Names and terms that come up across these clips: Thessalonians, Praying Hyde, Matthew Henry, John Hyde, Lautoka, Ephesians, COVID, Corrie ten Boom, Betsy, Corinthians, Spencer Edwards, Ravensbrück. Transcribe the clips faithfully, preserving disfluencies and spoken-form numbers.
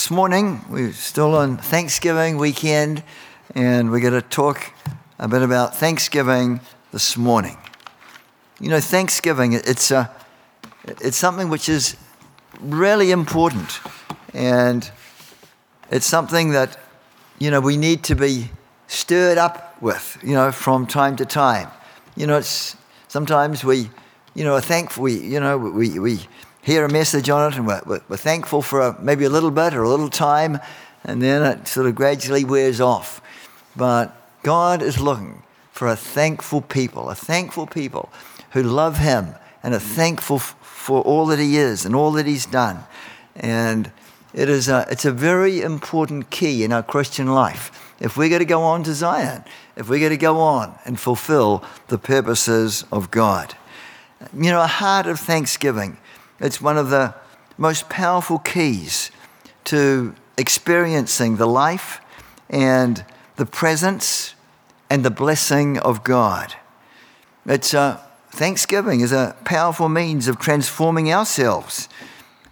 this morning. We're still on Thanksgiving weekend, and we're going to talk a bit about Thanksgiving this morning. You know, Thanksgiving, it's a, it's something which is really important, and it's something that, you know, we need to be stirred up with, you know, from time to time. You know, it's sometimes we, you know, are thankful, we, you know, we, we hear a message on it, and we're, we're thankful for a, maybe a little bit or a little time, and then it sort of gradually wears off. But God is looking for a thankful people, a thankful people who love Him and are thankful f- for all that He is and all that He's done. And it is a, it's a very important key in our Christian life. If we're going to go on to Zion, if we're going to go on and fulfill the purposes of God. You know, a heart of thanksgiving, it's one of the most powerful keys to experiencing the life and the presence and the blessing of God. It's a, thanksgiving is a powerful means of transforming ourselves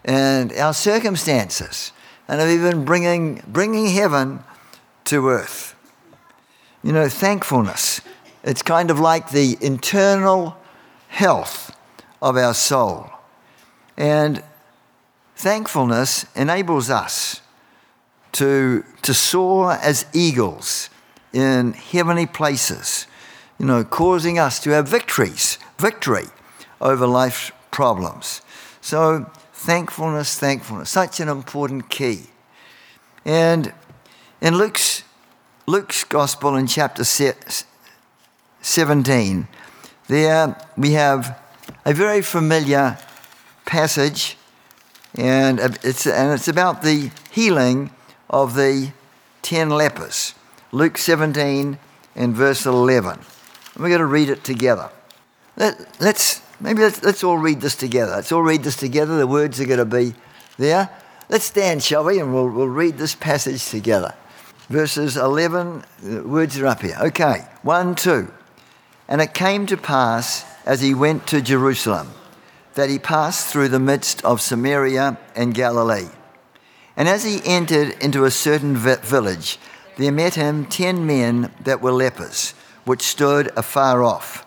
and our circumstances and of even bringing bringing heaven to earth. You know, thankfulness, it's kind of like the internal health of our soul. And thankfulness enables us to, to soar as eagles in heavenly places, you know, causing us to have victories, victory over life's problems. So thankfulness, thankfulness, such an important key. And in Luke's, Luke's Gospel in chapter seventeen, there we have a very familiar passage, and it's and it's about the healing of the ten lepers. Luke seventeen and verse eleven. We're going to read it together. Let, let's maybe let's, let's all read this together. Let's all read this together. The words are going to be there. Let's stand, shall we? And we'll we'll read this passage together. Verses eleven. The words are up here. Okay, one, two. And it came to pass as he went to Jerusalem, that he passed through the midst of Samaria and Galilee, and as he entered into a certain village, there met him ten men that were lepers, which stood afar off.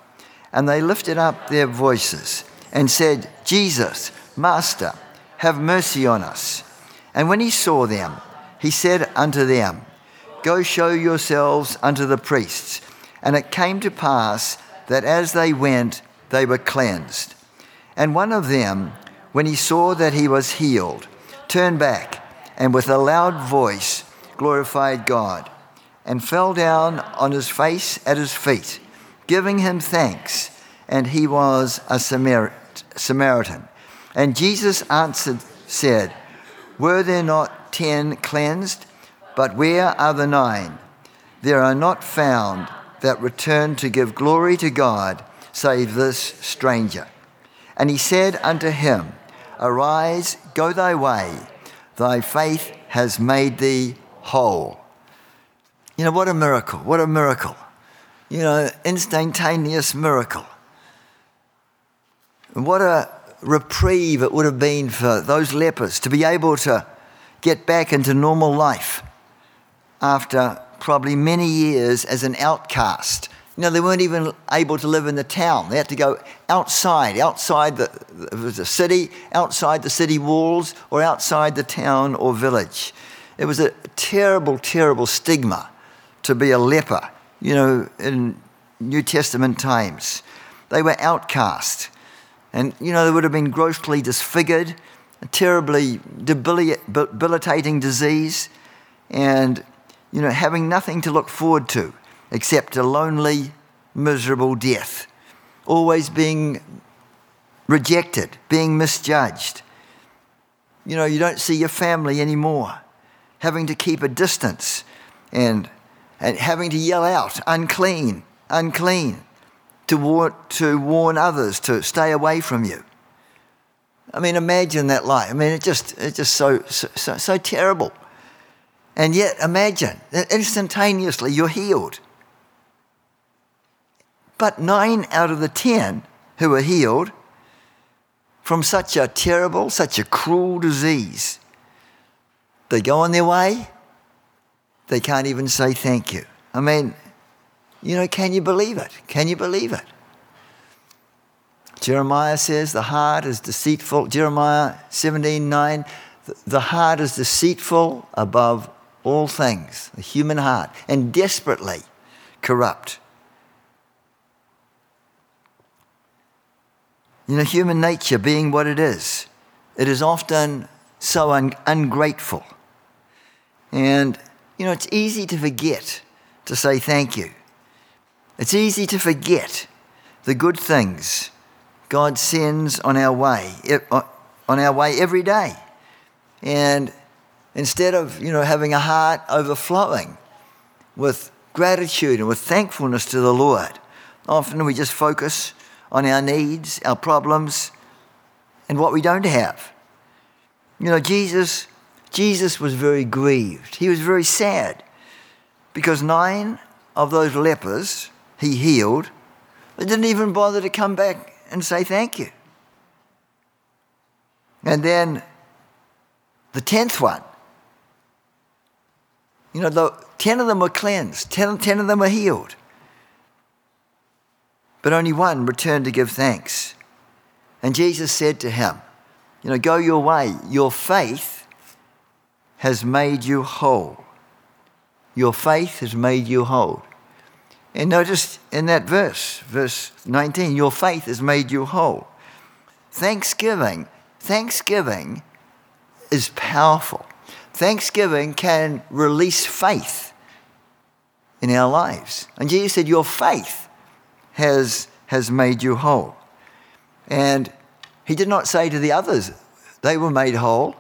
And they lifted up their voices and said, Jesus, Master, have mercy on us. And when he saw them, he said unto them, Go show yourselves unto the priests. And it came to pass that as they went, they were cleansed. And one of them, when he saw that he was healed, turned back and with a loud voice glorified God, and fell down on his face at his feet, giving him thanks, and he was a Samaritan. And Jesus answered, said, Were there not ten cleansed? But where are the nine? There are not found that return to give glory to God, save this stranger. And he said unto him, Arise, go thy way, thy faith has made thee whole. You know, what a miracle, what a miracle. You know, instantaneous miracle. And what a reprieve it would have been for those lepers to be able to get back into normal life after probably many years as an outcast. You know, they weren't even able to live in the town. They had to go outside, outside the, the city, outside the city walls, or outside the town or village. It was a terrible, terrible stigma to be a leper, you know, in New Testament times. They were outcast. And, you know, they would have been grossly disfigured, a terribly debilitating disease, and, you know, having nothing to look forward to except a lonely, miserable death, always being rejected, being misjudged. You know, you don't see your family anymore, having to keep a distance and and having to yell out, unclean, unclean, to war, to warn others to stay away from you. I mean, imagine that life. I mean, it just it's just so so so terrible. And yet, imagine, instantaneously you're healed. But nine out of the ten who were healed from such a terrible, such a cruel disease They go on their way. They can't even say thank you. I mean, you know, can you believe it? Can you believe it? Jeremiah says the heart is deceitful. Jeremiah seventeen nine, the heart is deceitful above all things, the human heart, and desperately corrupt. You know, human nature being what it is, it is often so un- ungrateful. And, you know, it's easy to forget to say thank you. It's easy to forget the good things God sends on our way, on our way every day. And instead of, you know, having a heart overflowing with gratitude and with thankfulness to the Lord, often we just focus on our needs, our problems, and what we don't have. You know, Jesus, Jesus was very grieved. He was very sad because nine of those lepers he healed, they didn't even bother to come back and say thank you. And then the tenth one, you know, the, ten of them were cleansed, ten, ten of them were healed. But only one returned to give thanks. And Jesus said to him, you know, go your way. Your faith has made you whole. Your faith has made you whole. And notice in that verse, verse nineteen, your faith has made you whole. Thanksgiving, thanksgiving is powerful. Thanksgiving can release faith in our lives. And Jesus said, your faith has has made you whole. And he did not say to the others, they were made whole.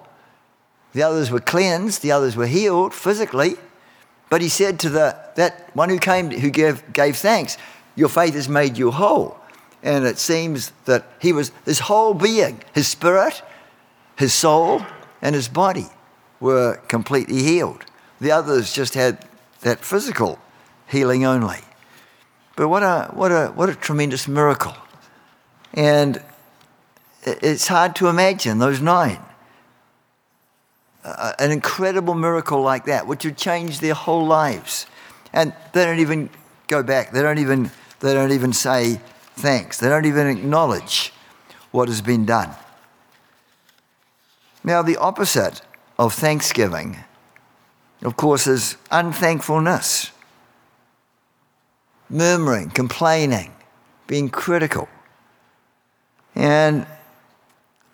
The others were cleansed, the others were healed physically. But he said to the that one who came, who gave, gave thanks, your faith has made you whole. And it seems that he was, his whole being, his spirit, his soul, and his body were completely healed. The others just had that physical healing only. But what a what a what a tremendous miracle. And it's hard to imagine those nine. Uh, an incredible miracle like that, which would change their whole lives. And they don't even go back. They don't even they don't even say thanks. They don't even acknowledge what has been done. Now, the opposite of thanksgiving, of course, is unthankfulness. Murmuring, complaining, being critical. And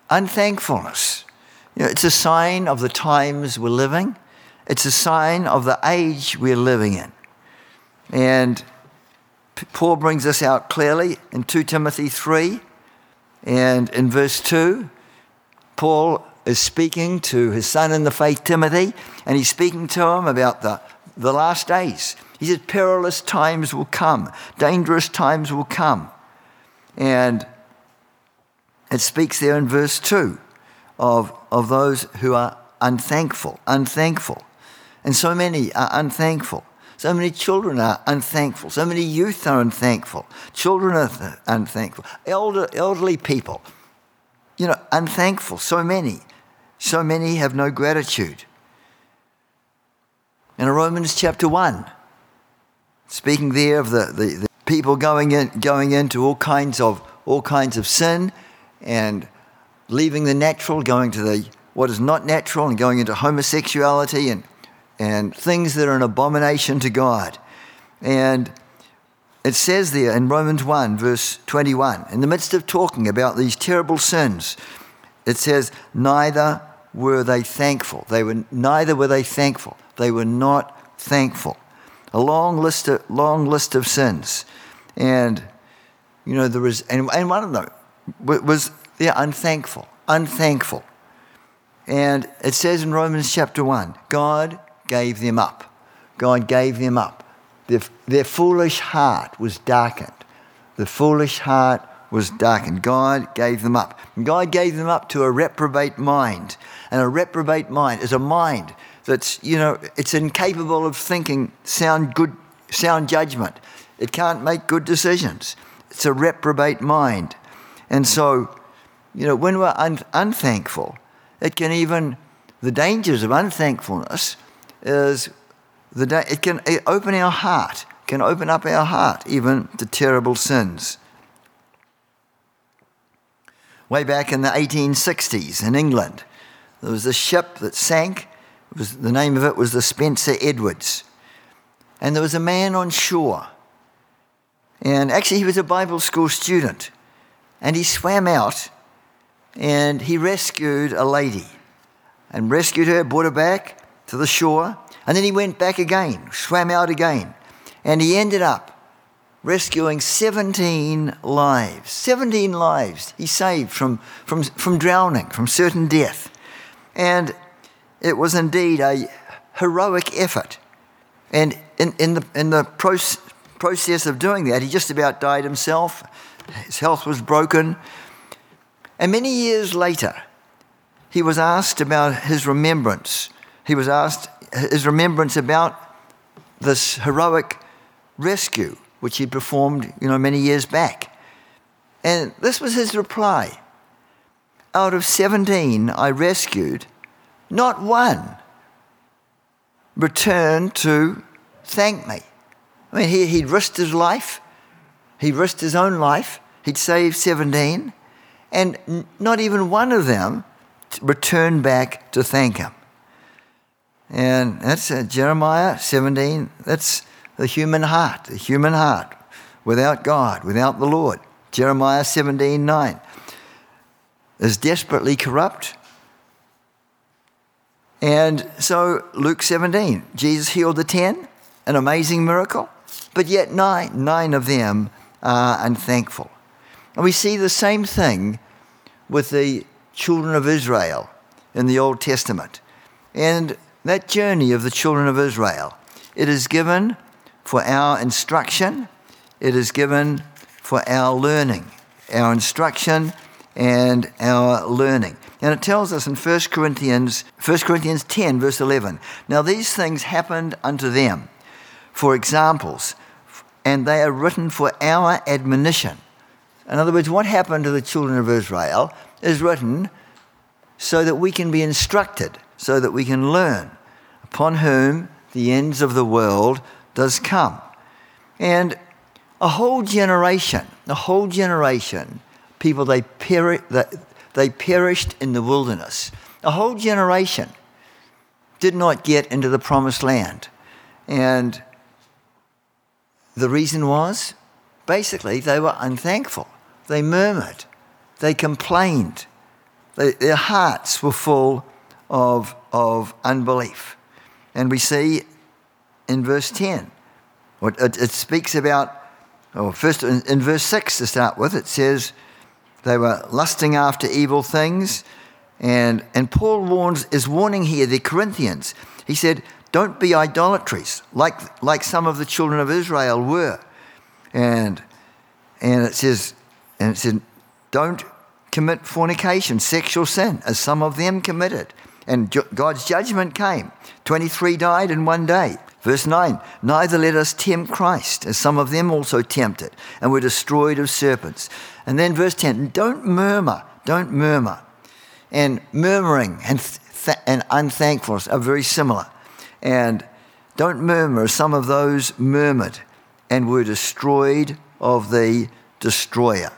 unthankfulness. You know, it's a sign of the times we're living. It's a sign of the age we're living in. And Paul brings this out clearly in Second Timothy three. And in verse two, Paul is speaking to his son in the faith, Timothy, and he's speaking to him about the, the last days. He said, perilous times will come. Dangerous times will come. And it speaks there in verse two of, of those who are unthankful, unthankful. And so many are unthankful. So many children are unthankful. So many youth are unthankful. Children are th- unthankful. Elder, elderly people, you know, unthankful. So many. So many have no gratitude. And in Romans chapter one, speaking there of the, the, the people going in, going into all kinds of all kinds of sin, and leaving the natural, going to the what is not natural, and going into homosexuality and and things that are an abomination to God. And it says there in Romans one, verse twenty-one, in the midst of talking about these terrible sins, it says, neither were they thankful. They were neither were they thankful. They were not thankful. A long list of long list of sins, and you know there was, and, and one of them was yeah, unthankful, unthankful, and it says in Romans chapter one, God gave them up, God gave them up. Their, their foolish heart was darkened. The foolish heart was darkened. God gave them up. And God gave them up to a reprobate mind, and a reprobate mind is a mind that's, you know, it's incapable of thinking sound good, sound judgment. It can't make good decisions. It's a reprobate mind. And so, you know, when we're un- unthankful, it can even The dangers of unthankfulness is the da- it can open our heart, can open up our heart even to terrible sins. Way back in the eighteen sixties in England, there was a ship that sank. It was, the name of it was the Spencer Edwards. And there was a man on shore. And actually he was a Bible school student. And he swam out and he rescued a lady and rescued her, brought her back to the shore. And then he went back again, swam out again. And he ended up rescuing seventeen lives. seventeen lives he saved from, from, from drowning, from certain death. And it was indeed a heroic effort. And in, in the, in the proce- process of doing that, he just about died himself. His health was broken. And many years later, he was asked about his remembrance. He was asked his remembrance about this heroic rescue, which he performed, you know, many years back. And this was his reply. Out of seventeen I rescued, not one returned to thank me. I mean, he, he'd risked his life. He risked his own life. He'd saved seventeen. And n- not even one of them returned back to thank him. And that's uh, Jeremiah seventeen. That's the human heart, the human heart, without God, without the Lord. Jeremiah seventeen nine is desperately corrupt. And so Luke seventeen, Jesus healed the ten, an amazing miracle, but yet nine, nine of them are unthankful. And we see the same thing with the children of Israel in the Old Testament. And that journey of the children of Israel, it is given for our instruction, it is given for our learning, our instruction and our learning. And it tells us in First Corinthians, First Corinthians ten, verse eleven, now these things happened unto them for examples, and they are written for our admonition. In other words, what happened to the children of Israel is written so that we can be instructed, so that we can learn, upon whom the ends of the world does come. And a whole generation, a whole generation, people, they peri- they perished in the wilderness. A whole generation did not get into the promised land. And the reason was, basically, they were unthankful. They murmured. They complained. They, their hearts were full of, of unbelief. And we see in verse ten, it, it speaks about, oh, first in, in verse six to start with, it says, they were lusting after evil things. And, and Paul warns is warning here the Corinthians. He said, don't be idolatries like, like some of the children of Israel were. And and it says, and it said, don't commit fornication, sexual sin, as some of them committed. And ju- God's judgment came. twenty-three died in one day. Verse nine, neither let us tempt Christ, as some of them also tempted, and were destroyed of serpents. And then verse ten, don't murmur, don't murmur. And murmuring and, th- and unthankfulness are very similar. And don't murmur, as some of those murmured and were destroyed of the destroyer.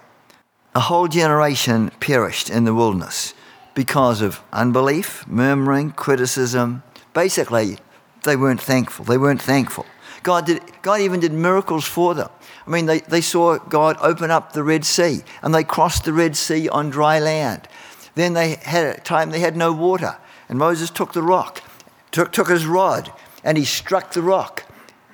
A whole generation perished in the wilderness because of unbelief, murmuring, criticism. Basically, they weren't thankful. They weren't thankful. God did. God even did miracles for them. I mean, they, they saw God open up the Red Sea, and they crossed the Red Sea on dry land. Then they had a time they had no water, and Moses took the rock, took, took his rod, and he struck the rock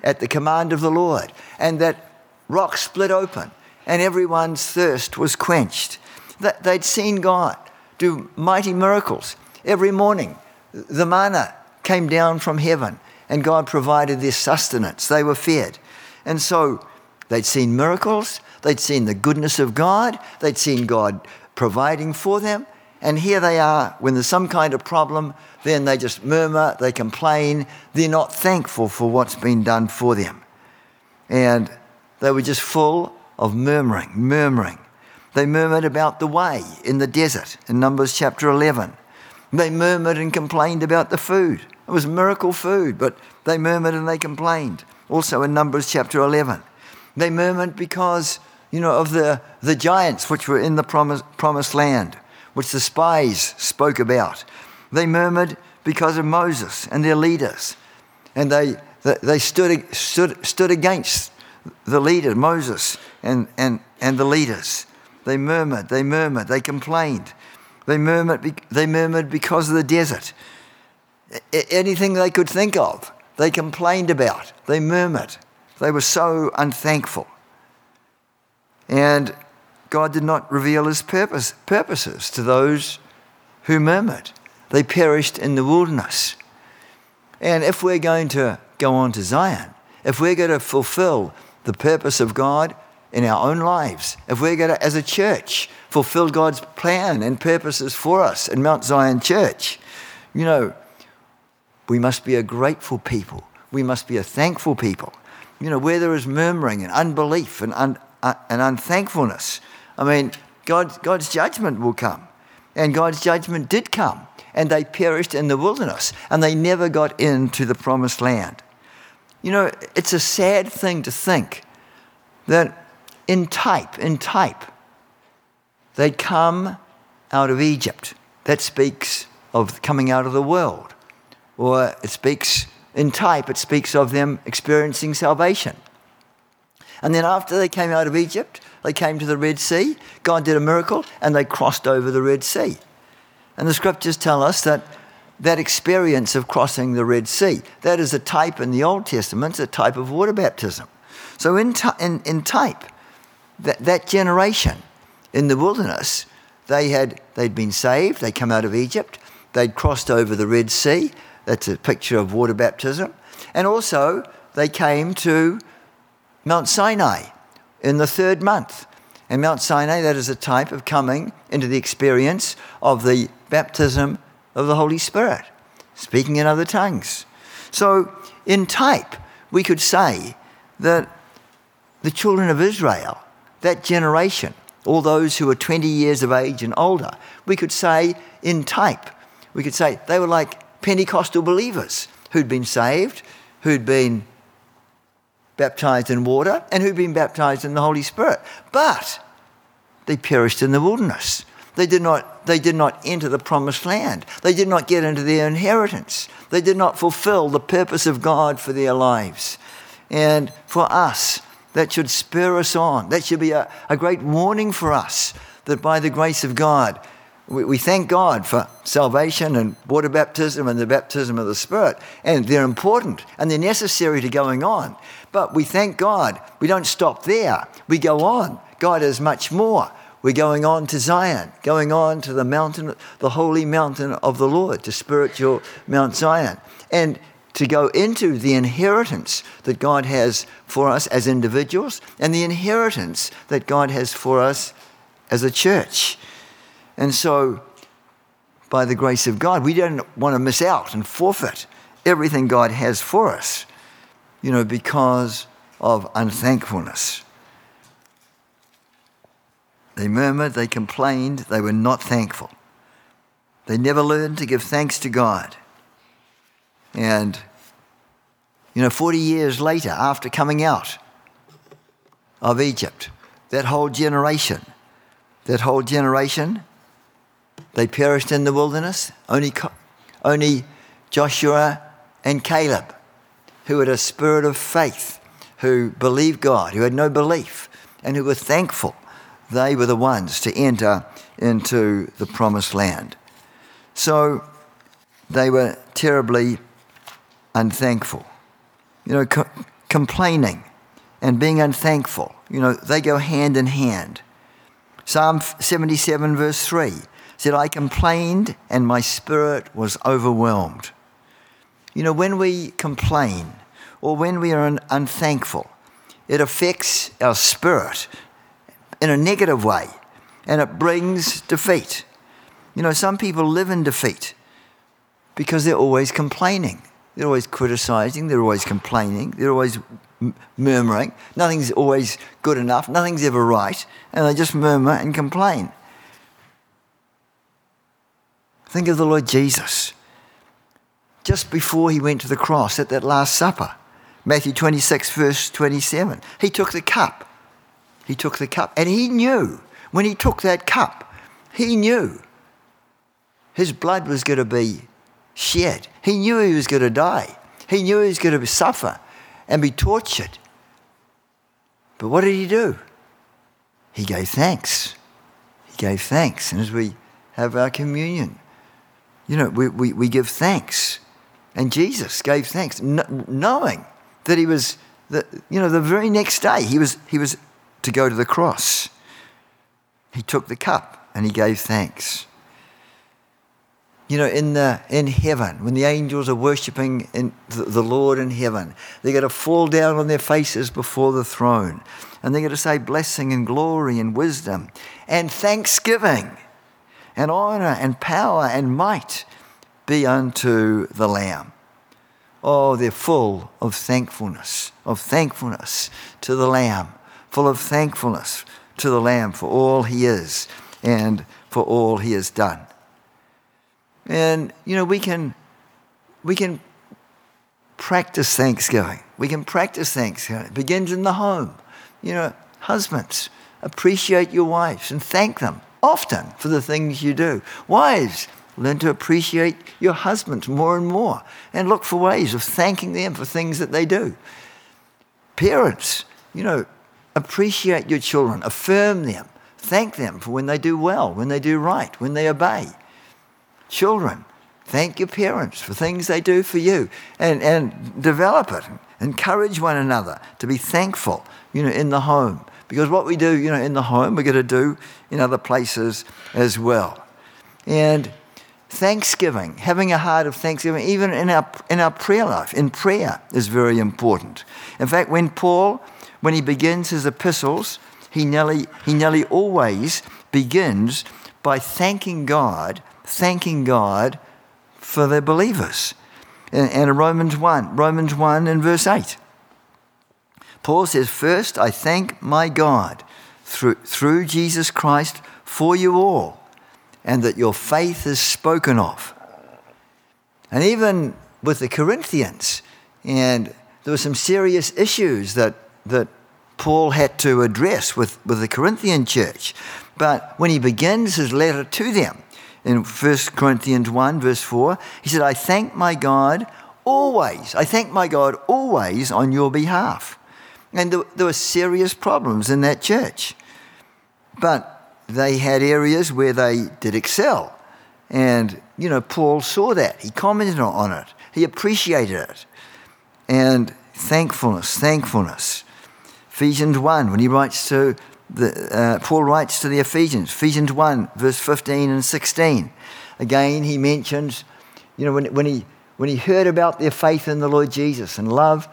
at the command of the Lord, and that rock split open, and everyone's thirst was quenched. That they'd seen God do mighty miracles. Every morning, the manna came down from heaven, and God provided their sustenance. They were fed. And so they'd seen miracles. They'd seen the goodness of God. They'd seen God providing for them. And here they are, when there's some kind of problem, then they just murmur, they complain. They're not thankful for what's been done for them. And they were just full of murmuring, murmuring. They murmured about the way in the desert in Numbers chapter eleven. They murmured and complained about the food. It was miracle food, but they murmured and they complained. Also in Numbers chapter eleven. They murmured because, you know, of the, the giants which were in the promise, promised land, which the spies spoke about. They murmured because of Moses and their leaders. And they they stood stood, stood against the leader, Moses, and, and, and the leaders. They murmured, they murmured, they complained. They murmured, they murmured because of the desert. Anything they could think of, they complained about. They murmured. They were so unthankful. And God did not reveal his purpose, purposes to those who murmured. They perished in the wilderness. And if we're going to go on to Zion, if we're going to fulfill the purpose of God in our own lives, if we're going to, as a church, fulfill God's plan and purposes for us in Mount Zion Church, you know, we must be a grateful people. We must be a thankful people. You know, where there is murmuring and unbelief and un, uh, and unthankfulness, I mean, God, God's judgment will come. And God's judgment did come. And they perished in the wilderness. And they never got into the promised land. You know, it's a sad thing to think that in type, in type, they come out of Egypt. That speaks of coming out of the world. Or it speaks... In type, it speaks of them experiencing salvation. And then after they came out of Egypt, they came to the Red Sea. God did a miracle, and they crossed over the Red Sea. And the scriptures tell us that that experience of crossing the Red Sea, that is a type in the Old Testament, it's a type of water baptism. So in, t- in, in type, that, that generation in the wilderness, they had, they'd been saved, they'd come out of Egypt, they'd crossed over the Red Sea. That's a picture of water baptism. And also, they came to Mount Sinai in the third month. And Mount Sinai, that is a type of coming into the experience of the baptism of the Holy Spirit, speaking in other tongues. So, in type, we could say that the children of Israel, that generation, all those who were twenty years of age and older, we could say in type, we could say they were like Pentecostal believers who'd been saved, who'd been baptized in water, and who'd been baptized in the Holy Spirit. But they perished in the wilderness. They did not, they did not enter the promised land. They did not get into their inheritance. They did not fulfill the purpose of God for their lives. And for us, that should spur us on. That should be a, a great warning for us that by the grace of God, we thank God for salvation and water baptism and the baptism of the Spirit. And they're important and they're necessary to going on. But we thank God. We don't stop there. We go on. God is much more. We're going on to Zion, going on to the mountain, the holy mountain of the Lord, to spiritual Mount Zion. And to go into the inheritance that God has for us as individuals and the inheritance that God has for us as a church. And so, by the grace of God, we don't want to miss out and forfeit everything God has for us, you know, because of unthankfulness. They murmured, they complained, they were not thankful. They never learned to give thanks to God. And, you know, forty years later, after coming out of Egypt, that whole generation, that whole generation... They perished in the wilderness. Only, only Joshua and Caleb, who had a spirit of faith, who believed God, who had no belief, and who were thankful, they were the ones to enter into the promised land. So they were terribly unthankful. You know, co- complaining and being unthankful, you know, they go hand in hand. Psalm seventy-seven, verse three. Said, I complained and my spirit was overwhelmed. You know, when we complain or when we are unthankful, it affects our spirit in a negative way and it brings defeat. You know, some people live in defeat because they're always complaining. They're always criticizing. They're always complaining. They're always m- murmuring. Nothing's always good enough. Nothing's ever right. And they just murmur and complain. Think of the Lord Jesus. Just before he went to the cross at that Last Supper, Matthew twenty-six, verse twenty-seven, he took the cup. He took the cup. And he knew, when he took that cup, he knew his blood was going to be shed. He knew he was going to die. He knew he was going to suffer and be tortured. But what did he do? He gave thanks. He gave thanks. And as we have our communion, you know, we, we, we give thanks. And Jesus gave thanks, knowing that he was, the, you know, the very next day he was he was to go to the cross. He took the cup and he gave thanks. You know, in the in heaven, when the angels are worshiping in the Lord in heaven, they're going to fall down on their faces before the throne, and they're going to say blessing and glory and wisdom and thanksgiving and honor and power and might be unto the Lamb. Oh, they're full of thankfulness, of thankfulness to the Lamb, full of thankfulness to the Lamb for all he is and for all he has done. And, you know, we can we can practice thanksgiving. We can practice thanksgiving. It begins in the home. You know, husbands, appreciate your wives and thank them often for the things you do. Wives, learn to appreciate your husbands more and more and look for ways of thanking them for things that they do. Parents, you know, appreciate your children, affirm them, thank them for when they do well, when they do right, when they obey. Children, thank your parents for things they do for you and, and develop it. Encourage one another to be thankful, you know, in the home. Because what we do, you know, in the home, we're going to do in other places as well. And thanksgiving, having a heart of thanksgiving, even in our in our prayer life, in prayer, is very important. In fact, when Paul, when he begins his epistles, he nearly he nearly always begins by thanking God, thanking God for the believers. And, and Romans one, Romans one and verse eight, Paul says, "First, I thank my God through through Jesus Christ for you all, and that your faith is spoken of." And even with the Corinthians, and there were some serious issues that, that Paul had to address with, with the Corinthian church. But when he begins his letter to them, in First Corinthians one, verse four, he said, "I thank my God always. I thank my God always on your behalf." And there, there were serious problems in that church. But they had areas where they did excel. And, you know, Paul saw that. He commented on it. He appreciated it. And thankfulness, thankfulness. Ephesians one, when he writes to, the, uh, Paul writes to the Ephesians, Ephesians one, verse fifteen and sixteen. Again, he mentions, you know, when, when he when he heard about their faith in the Lord Jesus and love,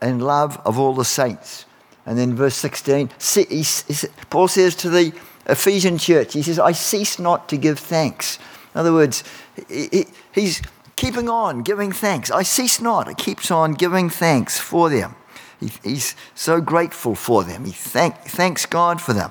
and love of all the saints. And then verse sixteen, he, he, Paul says to the Ephesian church, he says, "I cease not to give thanks." In other words, he, he, he's keeping on giving thanks. I cease not. He keeps on giving thanks for them. He, he's so grateful for them. He thank, thanks God for them.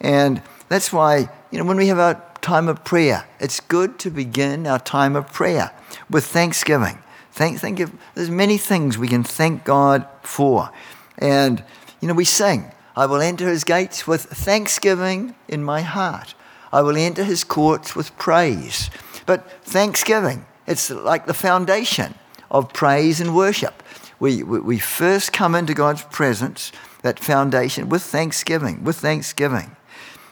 And that's why, you know, when we have our time of prayer, it's good to begin our time of prayer with thanksgiving. Thank, think of, there's many things we can thank God for. And, you know, we sing, "I will enter his gates with thanksgiving in my heart. I will enter his courts with praise." But thanksgiving, it's like the foundation of praise and worship. We, we we first come into God's presence, that foundation, with thanksgiving, with thanksgiving.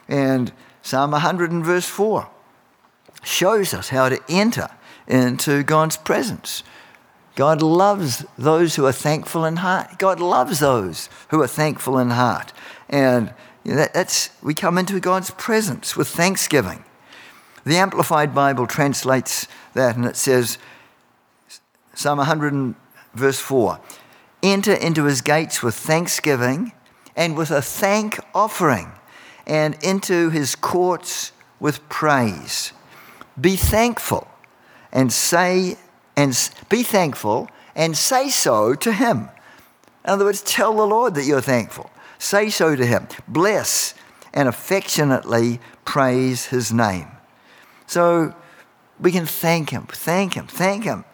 And Psalm one hundred and verse four shows us how to enter into God's presence. God loves those who are thankful in heart. God loves those who are thankful in heart. And that, that's we come into God's presence with thanksgiving. The Amplified Bible translates that, and it says, Psalm one hundred, verse four, "Enter into his gates with thanksgiving and with a thank offering, and into his courts with praise. Be thankful and say And be thankful and say so to him." In other words, tell the Lord that you're thankful. Say so to him. Bless and affectionately praise his name. So we can thank him, thank him, thank him.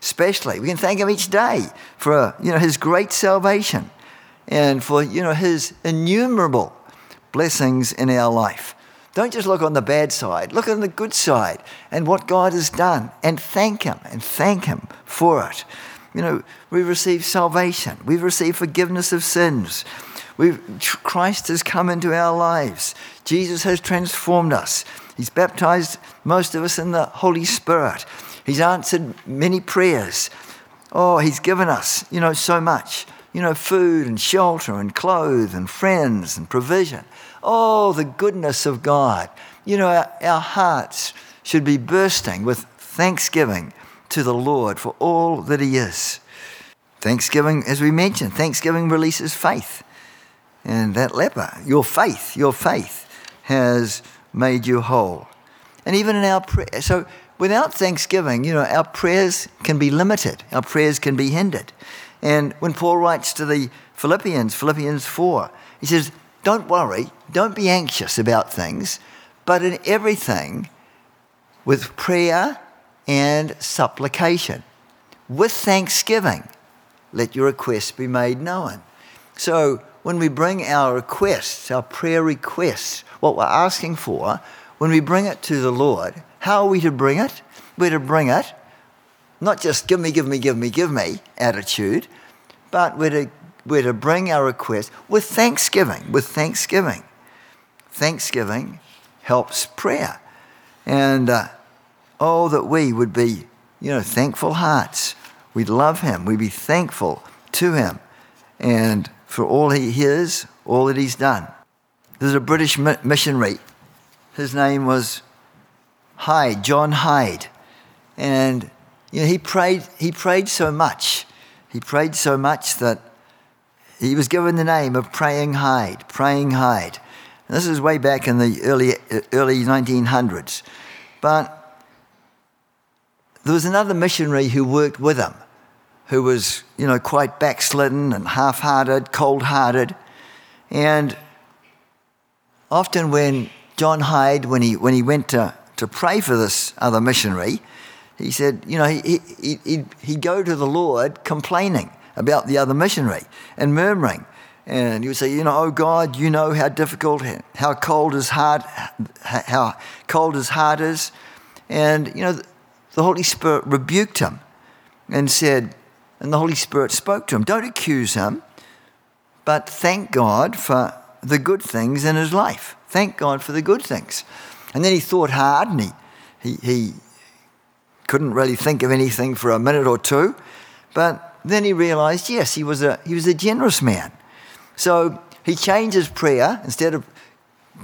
Especially, we can thank him each day for, you know, his great salvation and for, you know, his innumerable blessings in our life. Don't just look on the bad side. Look on the good side and what God has done and thank him and thank him for it. You know, we've received salvation. We've received forgiveness of sins. We've, Christ has come into our lives. Jesus has transformed us. He's baptized most of us in the Holy Spirit. He's answered many prayers. Oh, he's given us, you know, so much. You know, food and shelter and clothes and friends and provision. Oh, the goodness of God. You know, our, our hearts should be bursting with thanksgiving to the Lord for all that he is. Thanksgiving, as we mentioned, thanksgiving releases faith. And that leper, your faith, your faith has made you whole. And even in our prayer, so without thanksgiving, you know, our prayers can be limited. Our prayers can be hindered. And when Paul writes to the Philippians, Philippians four, he says, don't worry, don't be anxious about things, but in everything, with prayer and supplication, with thanksgiving, let your requests be made known. So when we bring our requests, our prayer requests, what we're asking for, when we bring it to the Lord, how are we to bring it? We're to bring it, not just give me, give me, give me, give me attitude, but we're to We're to bring our request with thanksgiving, with thanksgiving. Thanksgiving helps prayer. And uh, oh, that we would be, you know, thankful hearts. We'd love him. We'd be thankful to him and for all he is, all that he's done. There's a British mi- missionary. His name was Hyde, John Hyde. And, you know, he prayed, he prayed so much. He prayed so much that he was given the name of Praying Hyde, Praying Hyde. And this is way back in the early early nineteen hundreds. But there was another missionary who worked with him, who was, you know, quite backslidden and half-hearted, cold-hearted. And often when John Hyde, when he when he went to, to pray for this other missionary, he said, you know, he, he, he'd, he'd go to the Lord complaining about the other missionary and murmuring. And he would say, you know, oh God, you know how difficult, how cold his heart, how cold his heart is. And, you know, the Holy Spirit rebuked him and said, and the Holy Spirit spoke to him, don't accuse him, but thank God for the good things in his life. Thank God for the good things. And then he thought hard and he, he, he couldn't really think of anything for a minute or two, but then he realized, yes, he was a he was a generous man. So he changed his prayer. Instead of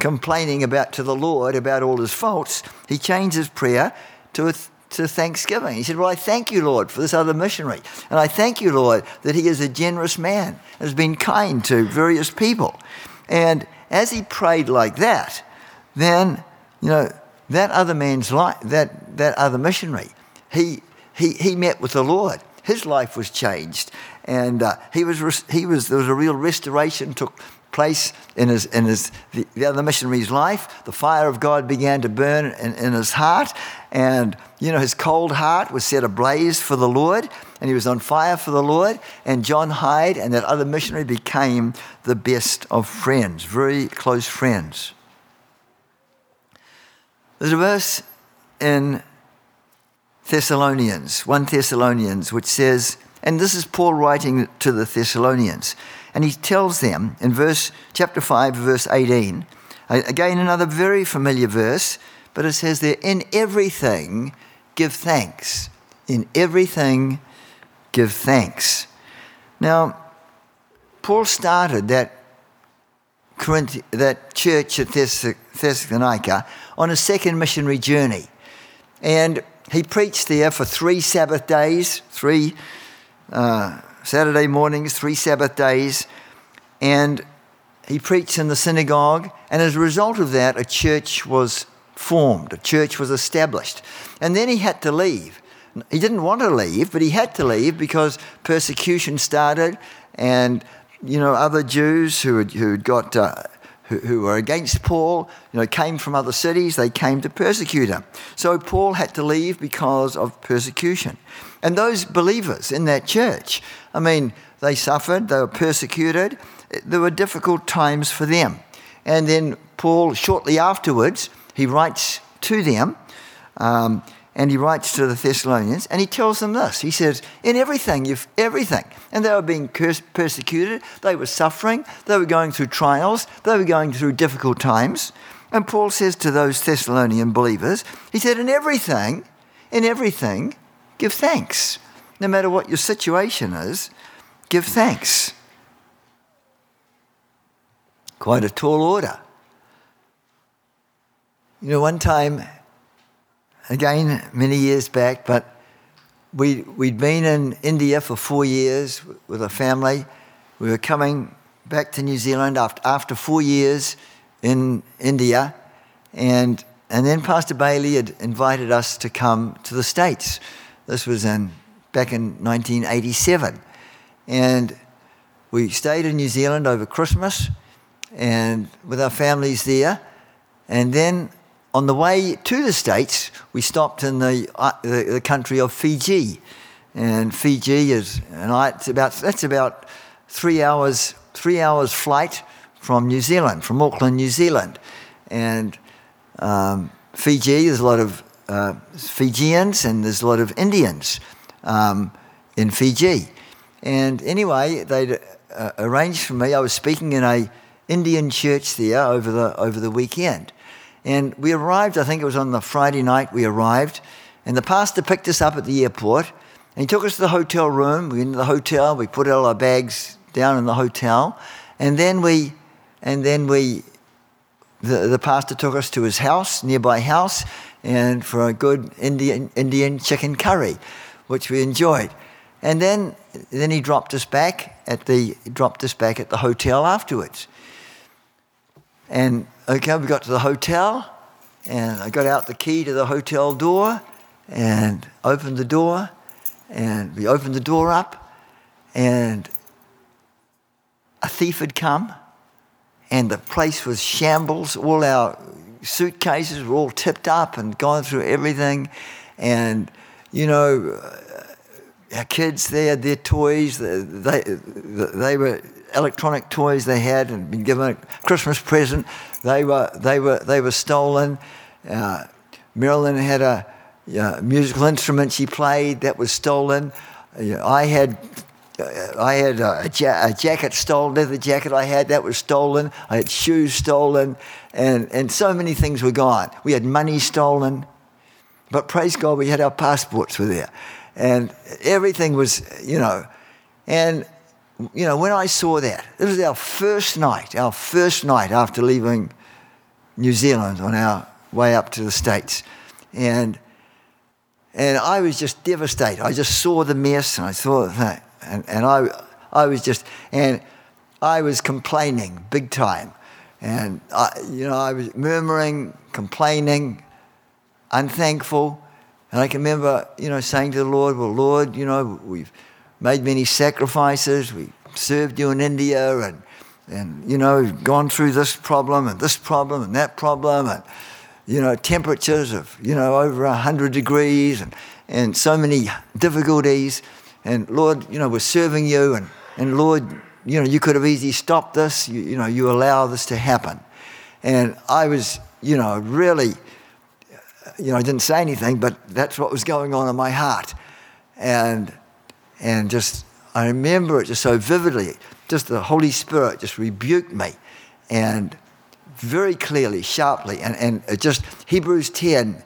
complaining about to the Lord about all his faults, he changed his prayer to a, to thanksgiving. He said, well, I thank you, Lord, for this other missionary. And I thank you, Lord, that he is a generous man and has been kind to various people. And as he prayed like that, then, you know, that other man's life, that, that other missionary, he he he met with the Lord. His life was changed, and uh, he was he was there was a real restoration took place in his in his the, the other missionary's life. The fire of God began to burn in, in his heart, and you know his cold heart was set ablaze for the Lord, and he was on fire for the Lord. And John Hyde and that other missionary became the best of friends, very close friends. There's a verse in Thessalonians, First Thessalonians, which says, and this is Paul writing to the Thessalonians, and he tells them in verse chapter five, verse eighteen, again another very familiar verse, but it says there, in everything give thanks. In everything give thanks. Now, Paul started that Corinth- that church at Thess- Thessalonica on a second missionary journey, and he preached there for three Sabbath days, three uh, Saturday mornings, three Sabbath days, and he preached in the synagogue, and as a result of that, a church was formed, a church was established. And then he had to leave. He didn't want to leave, but he had to leave because persecution started, and, you know, other Jews who had, who had got uh, who, who were against Paul, you know, came from other cities. They came to persecute him. So Paul had to leave because of persecution. And those believers in that church, I mean, they suffered, they were persecuted. There were difficult times for them. And then Paul, shortly afterwards, he writes to them, um, and he writes to the Thessalonians, and he tells them this. He says, in everything, you've everything. And they were being cursed, persecuted. They were suffering. They were going through trials. They were going through difficult times. And Paul says to those Thessalonian believers, he said, in everything, in everything, give thanks. No matter what your situation is, give thanks. Quite a tall order. You know, one time, again, many years back, but we, we'd been in India for four years with a family. We were coming back to New Zealand after, after four years in India, and and then Pastor Bailey had invited us to come to the States. This was in back in nineteen eighty-seven. And we stayed in New Zealand over Christmas, and with our families there, and then on the way to the States, we stopped in the uh, the, the country of Fiji, and Fiji is and I, it's about that's about three hours three hours flight from New Zealand, from Auckland, New Zealand, and um, Fiji, there's a lot of uh, Fijians and there's a lot of Indians um, in Fiji, and anyway they'd uh, arranged for me. I was speaking in a Indian church there over the over the weekend. And we arrived, I think it was on the Friday night we arrived, and the pastor picked us up at the airport, and he took us to the hotel room. We went into the hotel, we put all our bags down in the hotel, and then we, and then we, the, the pastor took us to his house, nearby house, and for a good Indian Indian chicken curry, which we enjoyed. And then then he dropped us back at the dropped us back at the hotel afterwards. And, okay, we got to the hotel, and I got out the key to the hotel door and opened the door, and we opened the door up, and a thief had come, and the place was shambles. All our suitcases were all tipped up and gone through everything, and, you know, our kids there, their toys, they, they were... electronic toys they had and been given a Christmas present, they were they were they were stolen. Uh, Marilyn had a uh, musical instrument she played that was stolen. Uh, I had uh, I had a, ja- a jacket stolen, leather jacket I had that was stolen. I had shoes stolen, and and so many things were gone. We had money stolen, but praise God we had our passports were there, and everything was you know, and. You know, when I saw that, it was our first night, our first night after leaving New Zealand on our way up to the States. And and I was just devastated. I just saw the mess and I saw that. And, and I I was just, and I was complaining big time. And, I, you know, I was murmuring, complaining, unthankful. And I can remember, you know, saying to the Lord, well, Lord, you know, we've... made many sacrifices, we served you in India, and, and you know, gone through this problem and this problem and that problem, and, you know, temperatures of, you know, over one hundred degrees and, and so many difficulties. And, Lord, you know, we're serving you, and, and Lord, you know, you could have easily stopped this. You, you know, you allow this to happen. And I was, you know, really, you know, I didn't say anything, but that's what was going on in my heart. And... And just, I remember it just so vividly, just the Holy Spirit just rebuked me, and very clearly, sharply, and, and it just, Hebrews ten,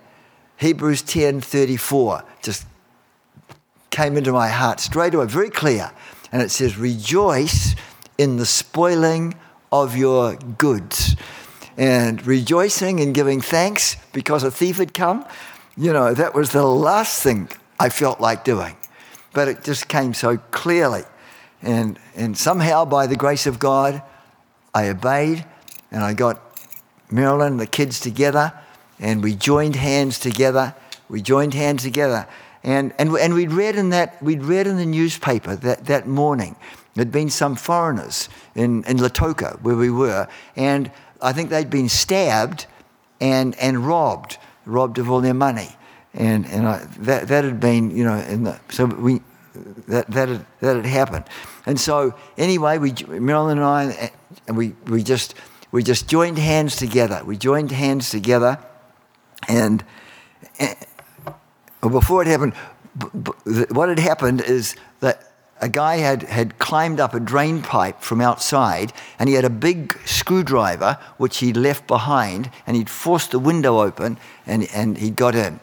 Hebrews ten, thirty-four just came into my heart straight away, very clear. And it says, rejoice in the spoiling of your goods. And rejoicing and giving thanks because a thief had come, you know, that was the last thing I felt like doing. But it just came so clearly. And and somehow, by the grace of God, I obeyed, and I got Marilyn and the kids together, and we joined hands together. We joined hands together. And and and we'd read in that we'd read in the newspaper that, that morning there'd been some foreigners in, in Lautoka where we were, and I think they'd been stabbed and and robbed robbed of all their money, and and I, that that had been you know in the so we that that had, that had happened, and so anyway we Marilyn and I and we we just we just joined hands together we joined hands together, and. and Before it happened, what had happened is that a guy had, had climbed up a drain pipe from outside, and he had a big screwdriver which he'd left behind, and he'd forced the window open, and, and he got in.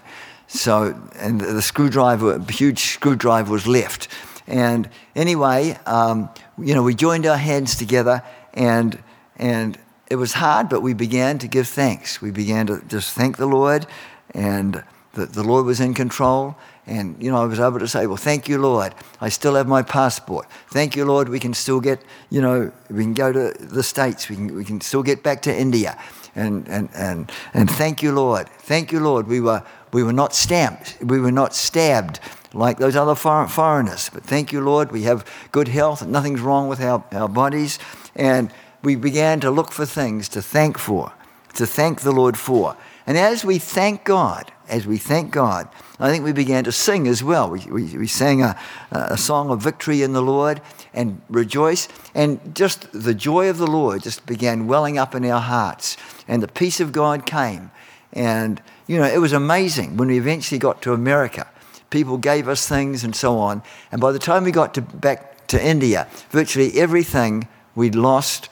So, and the screwdriver, a huge screwdriver was left. And anyway, um, you know, we joined our hands together, and and it was hard, but we began to give thanks. We began to just thank the Lord, and... The, the Lord was in control, and, you know, I was able to say, well, thank you, Lord, I still have my passport. Thank you, Lord, we can still get, you know, we can go to the States, we can we can still get back to India. And and and, and thank you, Lord, thank you, Lord, we were we were not stamped, we were not stabbed like those other foreign, foreigners. But thank you, Lord, we have good health, and nothing's wrong with our, our bodies. And we began to look for things to thank for, to thank the Lord for. And as we thank God, as we thank God, I think we began to sing as well. We we, we sang a, a song of victory in the Lord and rejoice. And just the joy of the Lord just began welling up in our hearts. And the peace of God came. And, you know, it was amazing when we eventually got to America. People gave us things and so on. And by the time we got to back to India, virtually everything we'd lost,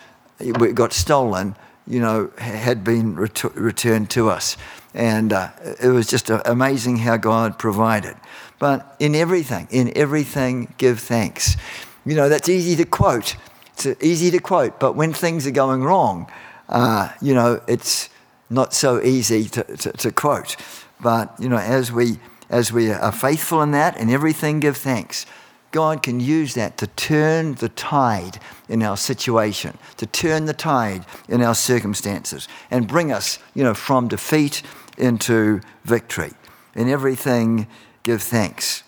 we got stolen, you know, had been ret- returned to us. And uh, it was just amazing how God provided. But in everything, in everything, give thanks. You know, that's easy to quote. It's easy to quote, but when things are going wrong, uh, you know, it's not so easy to, to, to quote. But, you know, as we as we are faithful in that, in everything, give thanks. God can use that to turn the tide in our situation, to turn the tide in our circumstances, and bring us, you know, from defeat into victory. In everything, give thanks.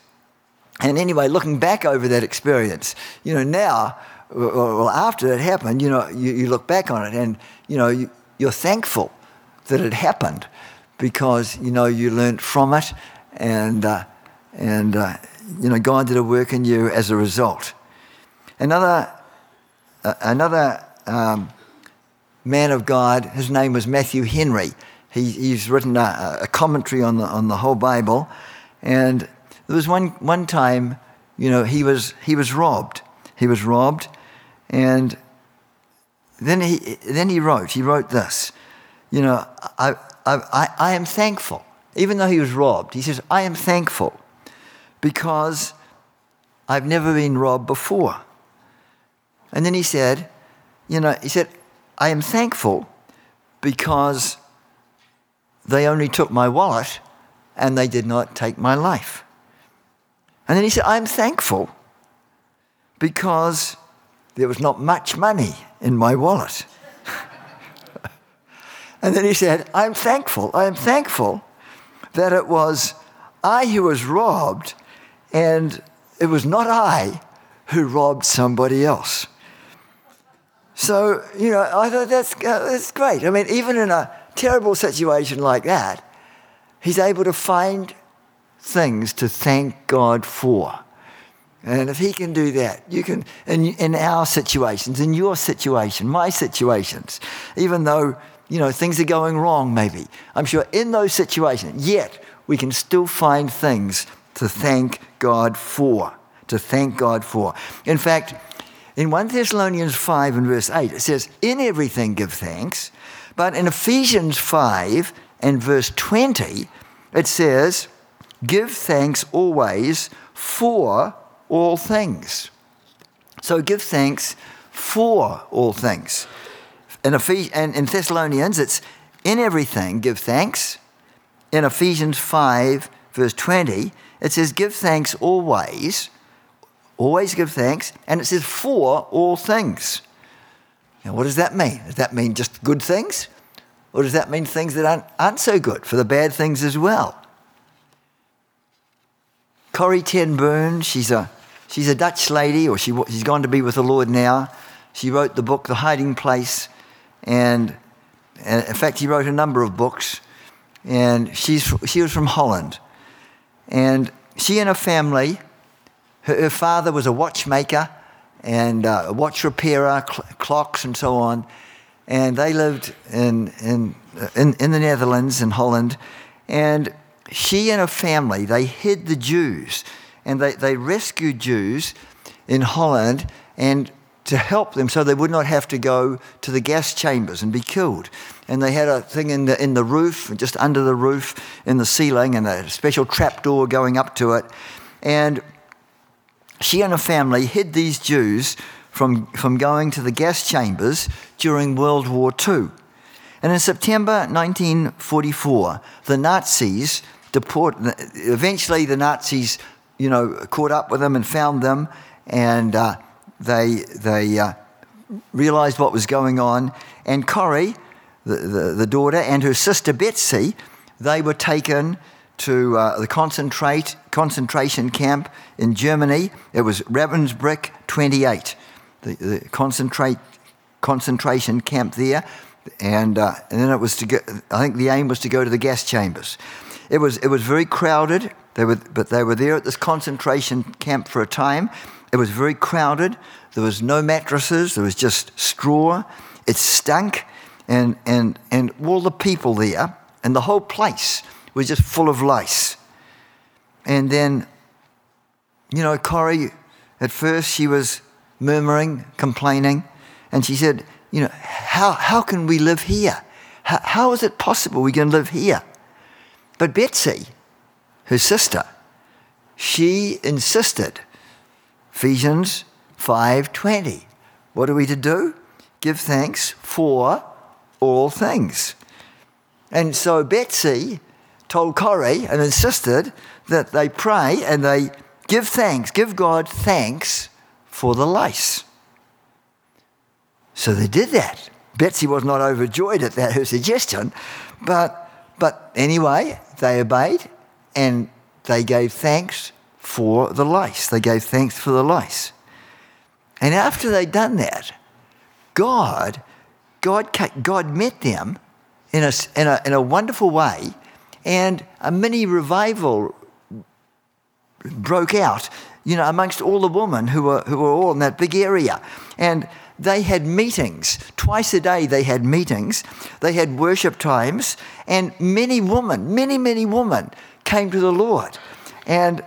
And anyway, looking back over that experience, you know, now, well, after it happened, you know, you, you look back on it and, you know, you, you're thankful that it happened because, you know, you learned from it and, uh, and, uh, you know, God did a work in you as a result. Another uh, another um, man of God, his name was Matthew Henry. He, he's written a, a commentary on the on the whole Bible, and there was one one time, you know, he was he was robbed. He was robbed, and then he then he wrote. He wrote this, you know, I I I, I am thankful, even though he was robbed. He says, I am thankful. Because I've never been robbed before. And then he said, you know, he said, I am thankful because they only took my wallet and they did not take my life. And then he said, I'm thankful because there was not much money in my wallet. And then he said, I'm thankful, I'm thankful that it was I who was robbed, and it was not I who robbed somebody else. So, you know, I thought that's, uh, that's great. I mean, even in a terrible situation like that, he's able to find things to thank God for. And if he can do that, you can, in, in our situations, in your situation, my situations, even though, you know, things are going wrong maybe, I'm sure in those situations, yet we can still find things to thank God for, to thank God for. In fact, in First Thessalonians five and verse eight, it says, in everything give thanks. But in Ephesians five and verse twenty, it says, give thanks always for all things. So give thanks for all things. In Thessalonians, it's in everything give thanks. In Ephesians five, verse twenty, it says, give thanks always, always give thanks, and it says, for all things. Now, what does that mean? Does that mean just good things? Or does that mean things that aren't, aren't so good, for the bad things as well? Corrie ten Boom, she's a she's a Dutch lady, or she she's gone to be with the Lord now. She wrote the book The Hiding Place, and, and in fact, she wrote a number of books. And she's she was from Holland, and she and her family, her, her father was a watchmaker and uh, a watch repairer, cl- clocks and so on, and they lived in in in, in the Netherlands and Holland, and she and her family, they hid the Jews, and they, they rescued Jews in Holland and to help them so they would not have to go to the gas chambers and be killed. And they had a thing in the in the roof, just under the roof, in the ceiling, and a special trap door going up to it. And she and her family hid these Jews from, from going to the gas chambers during World War Two. And in September nineteen forty-four, the Nazis deport. Eventually, the Nazis, you know, caught up with them and found them, and uh, they they uh, realized what was going on. And Corrie, the, the the daughter, and her sister Betsy, they were taken to uh, the concentrate concentration camp in Germany. It was Ravensbrück twenty-eight, the, the concentrate concentration camp there. And, uh, and then it was to go, I think the aim was to go to the gas chambers. It was it was very crowded. They were but they were there at this concentration camp for a time. It was very crowded. There was no mattresses. There was just straw. It stunk, and and and all the people there and the whole place was just full of lice. And then, you know, Corrie, at first she was murmuring, complaining, and she said, you know, how how can we live here? How, how is it possible we can live here? But Betsy, her sister, she insisted. Ephesians five twenty. What are we to do? Give thanks for all things. And so Betsy told Corrie and insisted that they pray and they give thanks, give God thanks for the lice. So they did that. Betsy was not overjoyed at that, her suggestion, but but anyway, they obeyed and they gave thanks for the lice. They gave thanks for the lice. And after they'd done that, God, God, God met them in a in a in a wonderful way, and a mini revival broke out, you know, amongst all the women who were who were all in that big area. And they had meetings. Twice a day they had meetings. They had worship times. And many women, many, many women came to the Lord. And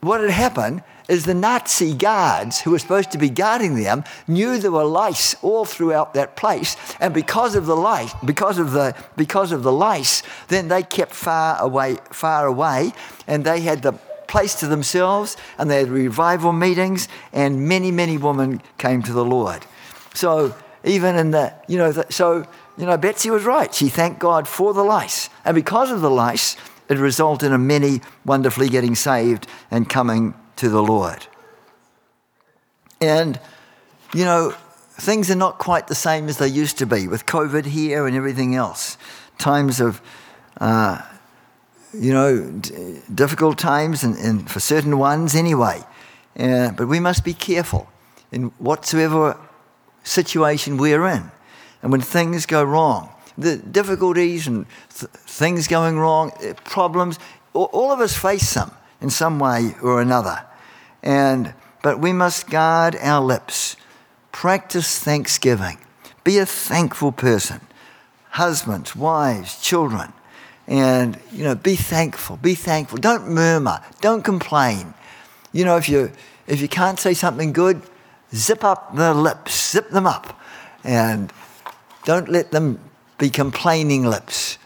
what had happened is the Nazi guards who were supposed to be guarding them knew there were lice all throughout that place. And because of the lice, because of the because of the lice, then they kept far away, far away, and they had the place to themselves, and they had revival meetings, and many, many women came to the Lord. So even in the, you know, the, so, you know, Betsy was right. She thanked God for the lice. And because of the lice, it resulted in many wonderfully getting saved and coming to the Lord. And, you know, things are not quite the same as they used to be with COVID here and everything else. Times of, uh, you know, d- difficult times, and, and for certain ones anyway. Uh, but we must be careful in whatsoever situation we're in. And when things go wrong, the difficulties and th- things going wrong, problems, all, all of us face them in some way or another. And but we must guard our lips. Practice thanksgiving. Be a thankful person. Husbands, wives, children. And, you know, be thankful, be thankful. Don't murmur, don't complain. You know, if you if you can't say something good, zip up the lips, zip them up. And don't let them be complaining lips,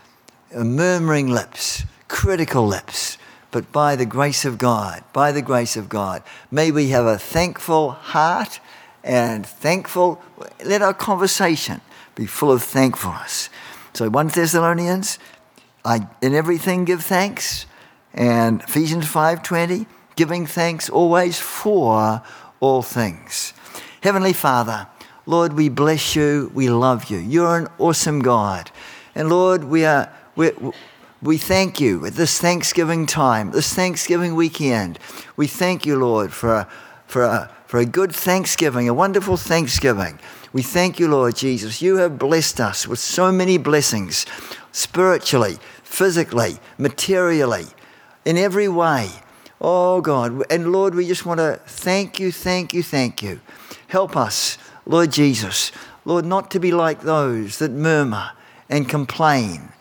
murmuring lips, critical lips. But by the grace of God, by the grace of God, may we have a thankful heart and thankful, let our conversation be full of thankfulness. So First Thessalonians, I, in everything give thanks, and Ephesians five twenty, giving thanks always for all things. Heavenly Father, Lord, we bless you, we love you. You're an awesome God. And Lord, we are, we're, We thank you at this Thanksgiving time, this Thanksgiving weekend. We thank you, Lord, for a, for a, for a good Thanksgiving, a wonderful Thanksgiving. We thank you, Lord Jesus. You have blessed us with so many blessings, spiritually, physically, materially, in every way. Oh, God. And, Lord, we just want to thank you, thank you, thank you. Help us, Lord Jesus, Lord, not to be like those that murmur and complain.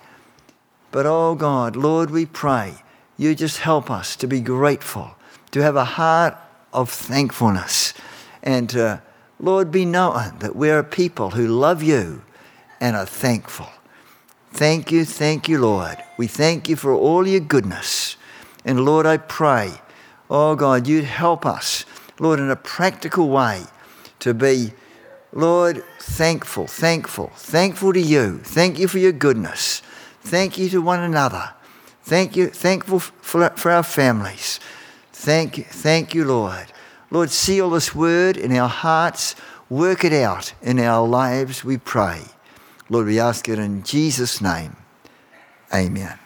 But, oh, God, Lord, we pray you just help us to be grateful, to have a heart of thankfulness, and to, Lord, be known that we're a people who love you and are thankful. Thank you, thank you, Lord. We thank you for all your goodness. And, Lord, I pray, oh, God, you'd help us, Lord, in a practical way to be, Lord, thankful, thankful, thankful to you. Thank you for your goodness. Thank you to one another. Thank you, thankful for, for our families. Thank you, thank you, Lord. Lord, seal this word in our hearts. Work it out in our lives, we pray. Lord, we ask it in Jesus' name. Amen.